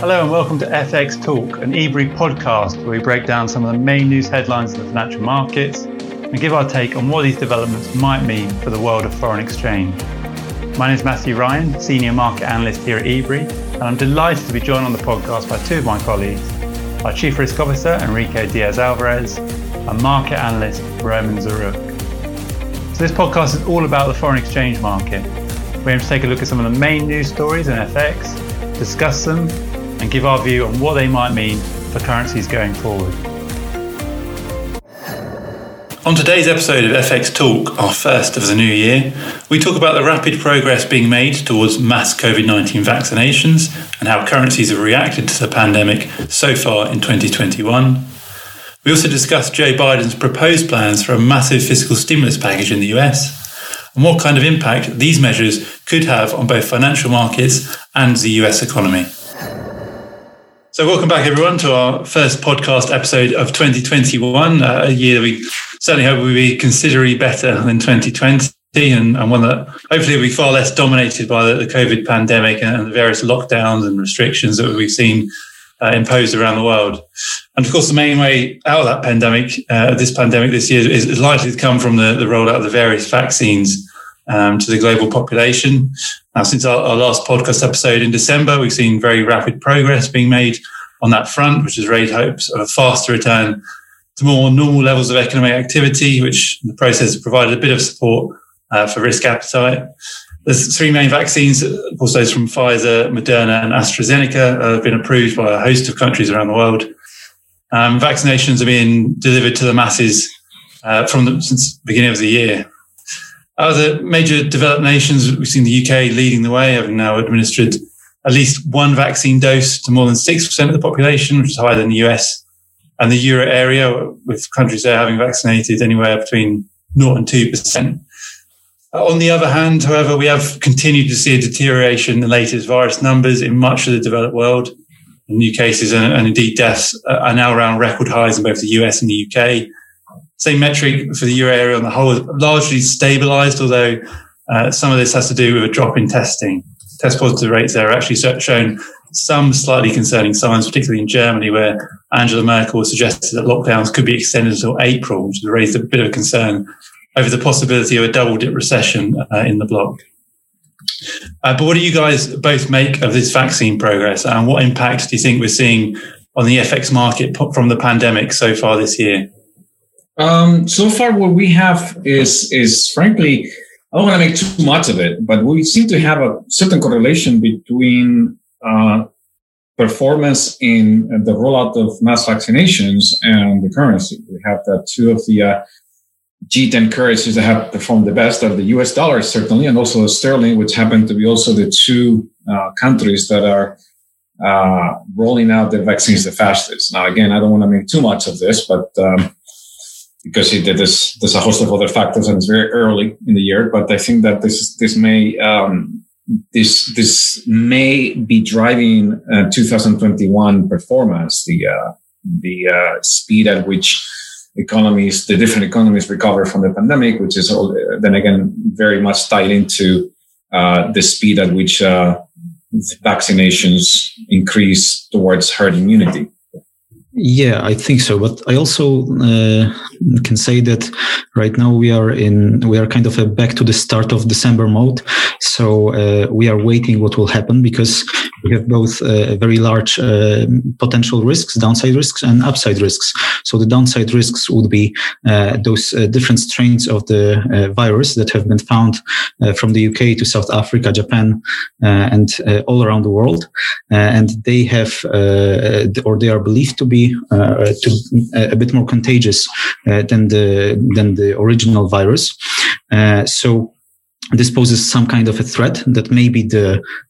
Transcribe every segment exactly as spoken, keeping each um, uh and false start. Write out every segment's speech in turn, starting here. Hello and welcome to F X Talk, an Ebury podcast where we break down some of the main news headlines in the financial markets and give our take on what these developments might mean for the world of foreign exchange. My name is Matthew Ryan, Senior Market Analyst here at Ebury, and I'm delighted to be joined on the podcast by two of my colleagues, our Chief Risk Officer, Enrique Diaz Alvarez, and Market Analyst, Roman Ziruk. So this podcast is all about the foreign exchange market. We're going to take a look at some of the main news stories in F X, discuss them, and give our view on what they might mean for currencies going forward. On today's episode of F X Talk, our first of the new year, we talk about the rapid progress being made towards mass COVID nineteen vaccinations and how currencies have reacted to the pandemic so far in twenty twenty-one. We also discuss Joe Biden's proposed plans for a massive fiscal stimulus package in the U S and what kind of impact these measures could have on both financial markets and the U S economy. So welcome back, everyone, to our first podcast episode of twenty twenty-one, uh, a year that we certainly hope will be considerably better than twenty twenty and, and one that hopefully will be far less dominated by the, the COVID pandemic and the various lockdowns and restrictions that we've seen uh, imposed around the world. And of course, the main way out of that pandemic, uh, this pandemic this year, is, is likely to come from the, the rollout of the various vaccines Um, to the global population. Now, since our, our last podcast episode in December, we've seen very rapid progress being made on that front, which has raised hopes of a faster return to more normal levels of economic activity, which in the process provided a bit of support uh, for risk appetite. There's three main vaccines, of course, those from Pfizer, Moderna and AstraZeneca, uh, have been approved by a host of countries around the world. Um, vaccinations are being delivered to the masses uh, from the, since the beginning of the year. Other major developed nations, we've seen the U K leading the way, having now administered at least one vaccine dose to more than six percent of the population, which is higher than the U S and the Euro area, with countries there having vaccinated anywhere between zero and two percent. On the other hand, however, we have continued to see a deterioration in the latest virus numbers in much of the developed world. And new cases and, and indeed deaths are now around record highs in both the U S and the U K. Same metric for the euro area on the whole is largely stabilised, although uh, some of this has to do with a drop in testing. Test positive rates there are actually shown some slightly concerning signs, particularly in Germany, where Angela Merkel suggested that lockdowns could be extended until April, which raised a bit of concern over the possibility of a double-dip recession uh, in the bloc. Uh, but what do you guys both make of this vaccine progress, and what impact do you think we're seeing on the F X market from the pandemic so far this year? Um, so far, what we have is, is frankly, I don't want to make too much of it, but we seem to have a certain correlation between uh, performance in the rollout of mass vaccinations and the currency. We have that two of the uh, G ten currencies that have performed the best are the U S dollar, certainly, and also sterling, which happen to be also the two uh, countries that are uh, rolling out the vaccines the fastest. Now, again, I don't want to make too much of this, but... Um, because it, there's, there's a host of other factors and it's very early in the year, but I think that this, this may, um, this, this may be driving uh, twenty twenty-one performance, the, uh, the, uh, speed at which economies, the different economies recover from the pandemic, which is all, then again, very much tied into, uh, the speed at which, uh, vaccinations increase towards herd immunity. Yeah, I think so. But I also uh, can say that right now we are in we are kind of a back to the start of December mode. So uh, we are waiting what will happen because we have both uh, very large uh, potential risks, downside risks and upside risks. So the downside risks would be uh, those uh, different strains of the uh, virus that have been found uh, from the U K to South Africa, Japan, uh, and uh, all around the world. Uh, and they have uh, or they are believed to be Uh, to, uh, a bit more contagious uh, than the than the original virus. Uh, so this poses some kind of a threat that maybe the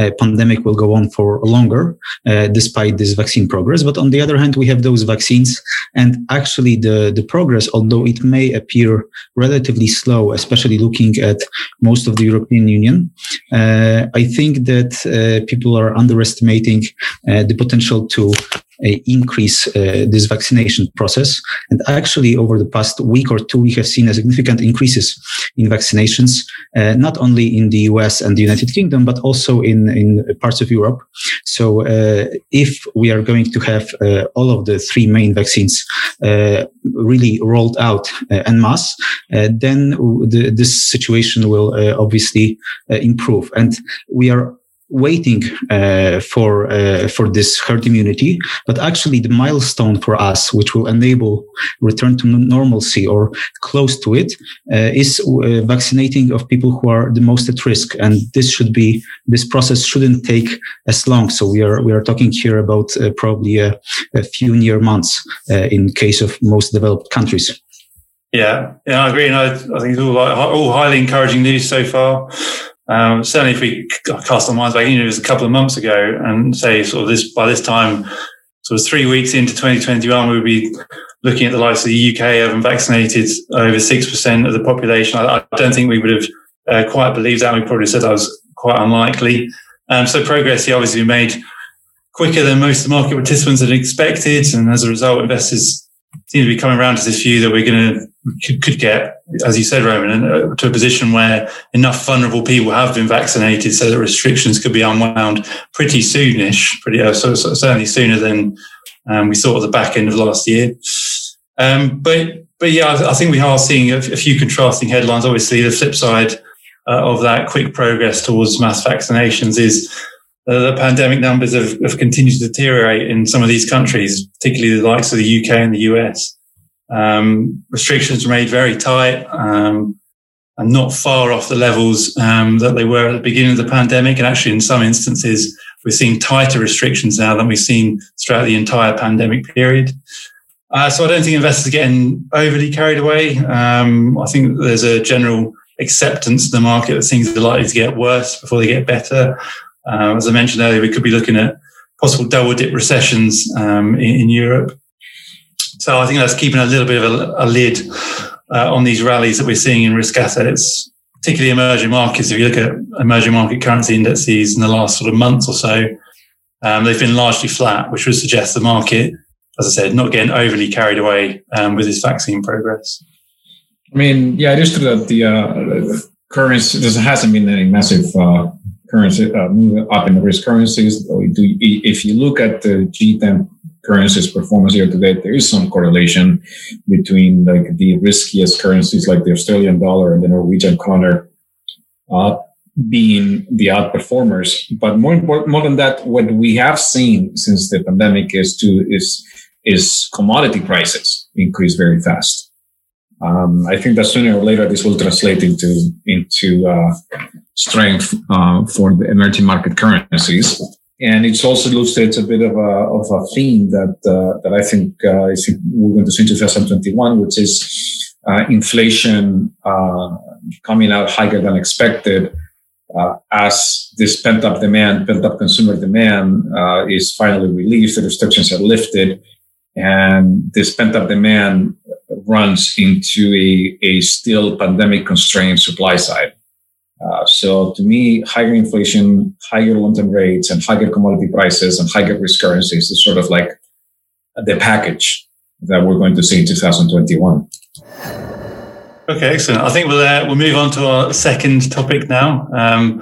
uh, pandemic will go on for longer, uh, despite this vaccine progress. But on the other hand, we have those vaccines, and actually the, the progress, although it may appear relatively slow, especially looking at most of the European Union, uh, I think that uh, people are underestimating uh, the potential to uh, increase uh, this vaccination process. And actually, over the past week or two, we have seen a significant increases in vaccinations, uh, not only in the U S and the United Kingdom, but also in, in parts of Europe. So uh, if we are going to have uh, all of the three main vaccines uh, really rolled out uh, en masse, uh, then the, this situation will uh, obviously uh, improve. And we are waiting uh, for uh, for this herd immunity, but actually the milestone for us, which will enable return to normalcy or close to it, uh, is uh, vaccinating of people who are the most at risk. And this should be this process shouldn't take as long. So we are we are talking here about uh, probably a, a few near months uh, in case of most developed countries. Yeah, yeah, I agree, and I, I think it's all like, all highly encouraging news so far. Um, certainly if we cast our minds back, you know, it was a couple of months ago and say sort of this, by this time, sort of three weeks into twenty twenty-one, we would be looking at the likes of the U K having vaccinated over six percent of the population. I, I don't think we would have uh, quite believed that. We probably said that was quite unlikely. Um, so progress here obviously made quicker than most of the market participants had expected. And as a result, investors seem to be coming around to this view that we're going to, could, could get, as you said, Roman, uh, to a position where enough vulnerable people have been vaccinated so that restrictions could be unwound pretty soonish, pretty uh, so, so certainly sooner than um, we saw at the back end of last year. Um, but but yeah, I, I think we are seeing a, a few contrasting headlines. Obviously, the flip side uh, of that quick progress towards mass vaccinations is uh, the pandemic numbers have, have continued to deteriorate in some of these countries, particularly the likes of the U K and the U S. Um, restrictions were made very tight, um, and not far off the levels, um, that they were at the beginning of the pandemic. And actually, in some instances, we're seeing tighter restrictions now than we've seen throughout the entire pandemic period. Uh, so I don't think investors are getting overly carried away. Um, I think there's a general acceptance in the market that things are likely to get worse before they get better. Uh, as I mentioned earlier, we could be looking at possible double dip recessions, um, in, in Europe. So I think that's keeping a little bit of a, a lid uh, on these rallies that we're seeing in risk assets, particularly emerging markets. If you look at emerging market currency indices in the last sort of month or so, um, they've been largely flat, which would suggest the market, as I said, not getting overly carried away um, with this vaccine progress. I mean, yeah, it is true that the uh, currency, there hasn't been any massive uh, currency uh, move up in the risk currencies. If you look at the G ten currencies performance year to date, there is some correlation between like the riskiest currencies like the Australian dollar and the Norwegian kroner uh, being the outperformers. But more important, more than that, what we have seen since the pandemic is to is is commodity prices increase very fast. Um, I think that sooner or later this will translate into into uh, strength uh, for the emerging market currencies. And it's also illustrates a bit of a, of a theme that, uh, that I think, uh, I think we're going to see in twenty twenty-one, which is, uh, inflation, uh, coming out higher than expected, uh, as this pent up demand, pent up consumer demand, uh, is finally relieved. The restrictions are lifted and this pent up demand runs into a, a still pandemic constrained supply side. Uh, so to me, higher inflation, higher long-term rates, and higher commodity prices and higher risk currencies is sort of like the package that we're going to see in twenty twenty-one. Okay, excellent. I think we'll uh, we'll move on to our second topic now. Um,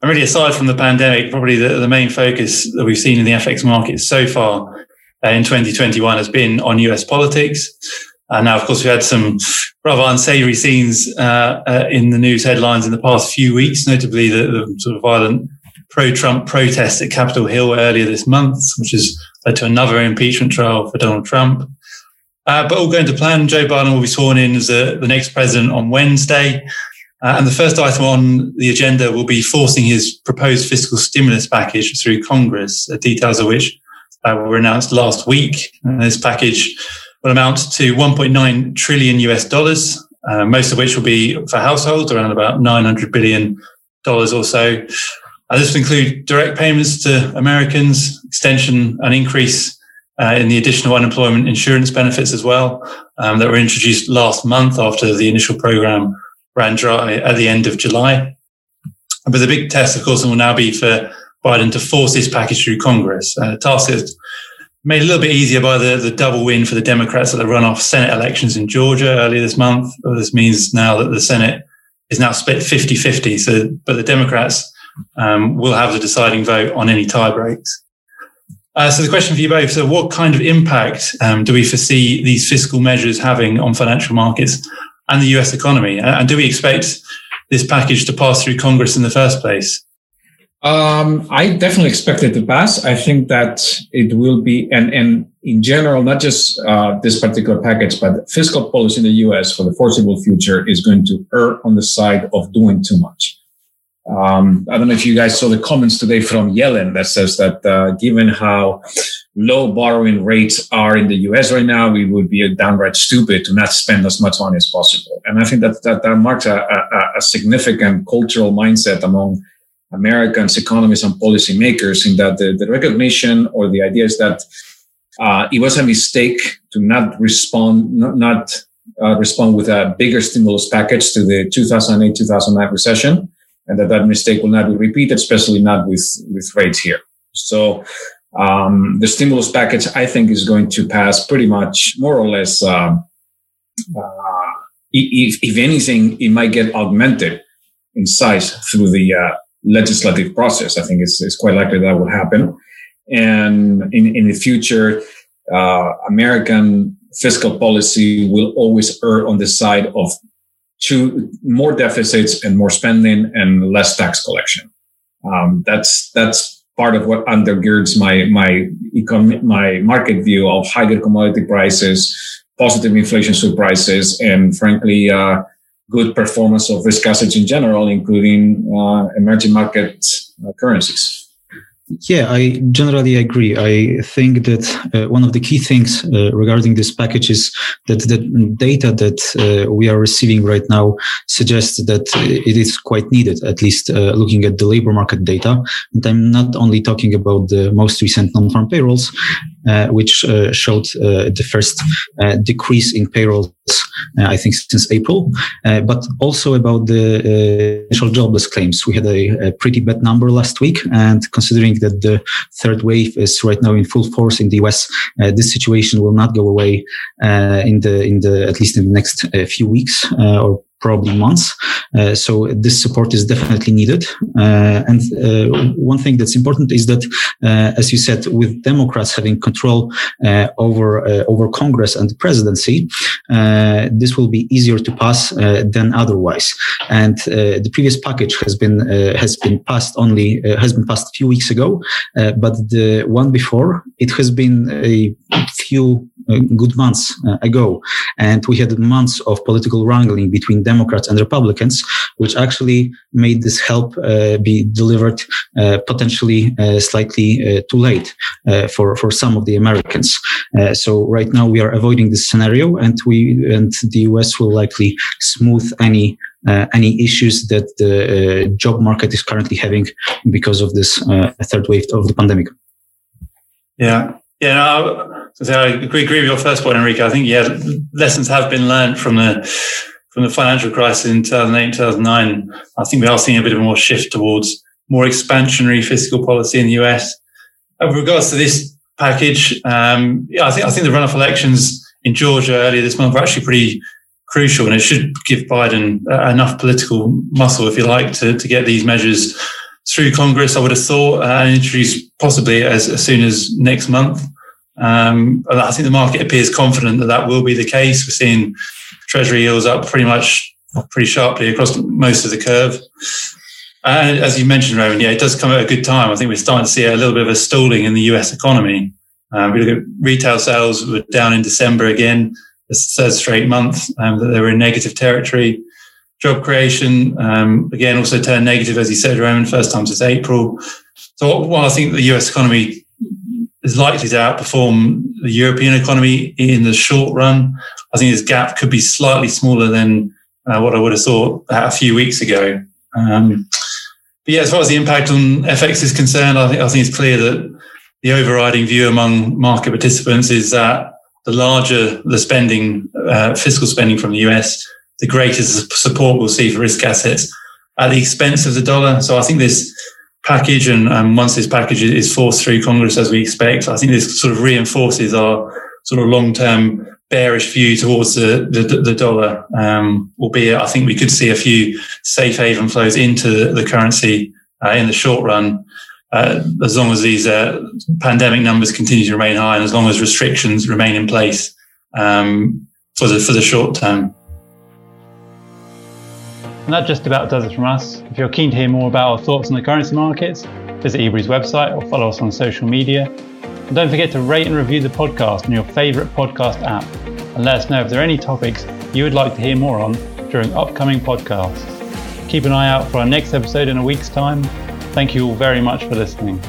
and really, aside from the pandemic, probably the, the main focus that we've seen in the F X market so far uh, in twenty twenty-one has been on U S politics. And now, of course, we had some rather unsavory scenes uh, uh, in the news headlines in the past few weeks, notably the, the sort of violent pro-Trump protests at Capitol Hill earlier this month, which has led to another impeachment trial for Donald Trump. Uh, but all going to plan, Joe Biden will be sworn in as a, the next president on Wednesday. Uh, and the first item on the agenda will be forcing his proposed fiscal stimulus package through Congress, uh, details of which uh, were announced last week. And this package will amount to one point nine trillion U S dollars, uh, most of which will be for households, around about nine hundred billion dollars or so. Uh, this will include direct payments to Americans, extension and increase uh, in the additional unemployment insurance benefits as well, um, that were introduced last month after the initial program ran dry at the end of July. But the big test, of course, will now be for Biden to force this package through Congress, uh, tasked Made a little bit easier by the, the double win for the Democrats at the runoff Senate elections in Georgia earlier this month. This means now that the Senate is now split fifty-fifty. So, but the Democrats um, will have the deciding vote on any tie breaks. Uh, so the question for you both, so what kind of impact um, do we foresee these fiscal measures having on financial markets and the U S economy? And do we expect this package to pass through Congress in the first place? Um, I definitely expect it to pass. I think that it will be, and, and in general, not just uh, this particular package, but fiscal policy in the U S for the foreseeable future is going to err on the side of doing too much. Um, I don't know if you guys saw the comments today from Yellen that says that uh, given how low borrowing rates are in the U S right now, we would be downright stupid to not spend as much money as possible. And I think that that, that marks a, a, a significant cultural mindset among Americans, economists, and policymakers, in that the, the recognition or the idea is that uh, it was a mistake to not respond, not, not uh, respond with a bigger stimulus package to the two thousand eight, two thousand nine recession, and that that mistake will not be repeated, especially not with, with rates here. So um, the stimulus package, I think, is going to pass pretty much more or less. Uh, uh, if, if anything, it might get augmented in size through the uh, legislative process. I think it's, it's quite likely that will happen. And in, in the future, uh, American fiscal policy will always err on the side of two, more deficits and more spending and less tax collection. Um, that's, that's part of what undergirds my, my econ, my market view of higher commodity prices, positive inflation surprises, and frankly, uh, good performance of risk assets in general, including uh, emerging market uh, currencies. Yeah, I generally agree. I think that uh, one of the key things uh, regarding this package is that the data that uh, we are receiving right now suggests that it is quite needed, at least uh, looking at the labor market data. And I'm not only talking about the most recent non-farm payrolls, uh, which uh, showed uh, the first uh, decrease in payrolls, Uh, I think since April, uh, but also about the uh, initial jobless claims. We had a, a pretty bad number last week, and considering that the third wave is right now in full force in the U S, uh, this situation will not go away uh, in the in the at least in the next uh, few weeks uh, or probably months. Uh, so this support is definitely needed. Uh, and uh, one thing that's important is that, uh, as you said, with Democrats having control uh, over uh, over Congress and the presidency, uh, this will be easier to pass uh, than otherwise. And uh, the previous package has been uh, has been passed only uh, has been passed a few weeks ago, uh, but the one before it has been a few uh, good months uh, ago, and we had months of political wrangling between Democrats and Republicans, which actually made this help uh, be delivered uh, potentially uh, slightly uh, too late uh, for for some of the Americans. Uh, so right now we are avoiding this scenario, and we and the U S will likely smooth any uh, any issues that the uh, job market is currently having because of this uh, third wave of the pandemic. Yeah, yeah. I, I agree with your first point, Enrique. I think yeah, lessons have been learned from the. From the financial crisis in two thousand eight, two thousand nine, I think we are seeing a bit of a more shift towards more expansionary fiscal policy in the U S. With regards to this package, um, yeah, I think I think the runoff elections in Georgia earlier this month were actually pretty crucial, and it should give Biden uh, enough political muscle, if you like, to, to get these measures through Congress, I would have thought, uh, and introduced possibly as, as soon as next month. Um, I think the market appears confident that that will be the case. We're seeing Treasury yields up pretty much, pretty sharply across most of the curve. And as you mentioned, Roman, yeah, it does come at a good time. I think we're starting to see a little bit of a stalling in the U S economy. Um, we look at retail sales were down in December again, the third straight month um, that they were in negative territory. Job creation, um, again, also turned negative, as you said, Roman, first time since April. So while I think the U S economy is likely to outperform the European economy in the short run, I think this gap could be slightly smaller than uh, what I would have thought a few weeks ago. Um, but yeah, as far as the impact on F X is concerned, I think, I think it's clear that the overriding view among market participants is that the larger the spending, uh, fiscal spending from the U S, the greater support we'll see for risk assets at the expense of the dollar. So I think this package, and um, once this package is forced through Congress, as we expect, I think this sort of reinforces our sort of long-term bearish view towards the, the, the dollar, um, albeit I think we could see a few safe haven flows into the currency uh, in the short run, uh, as long as these uh, pandemic numbers continue to remain high and as long as restrictions remain in place um, for the for the short term. And that just about does it from us. If you're keen to hear more about our thoughts on the currency markets, visit Ebury's website or follow us on social media. And don't forget to rate and review the podcast on your favourite podcast app, and let us know if there are any topics you would like to hear more on during upcoming podcasts. Keep an eye out for our next episode in a week's time. Thank you all very much for listening.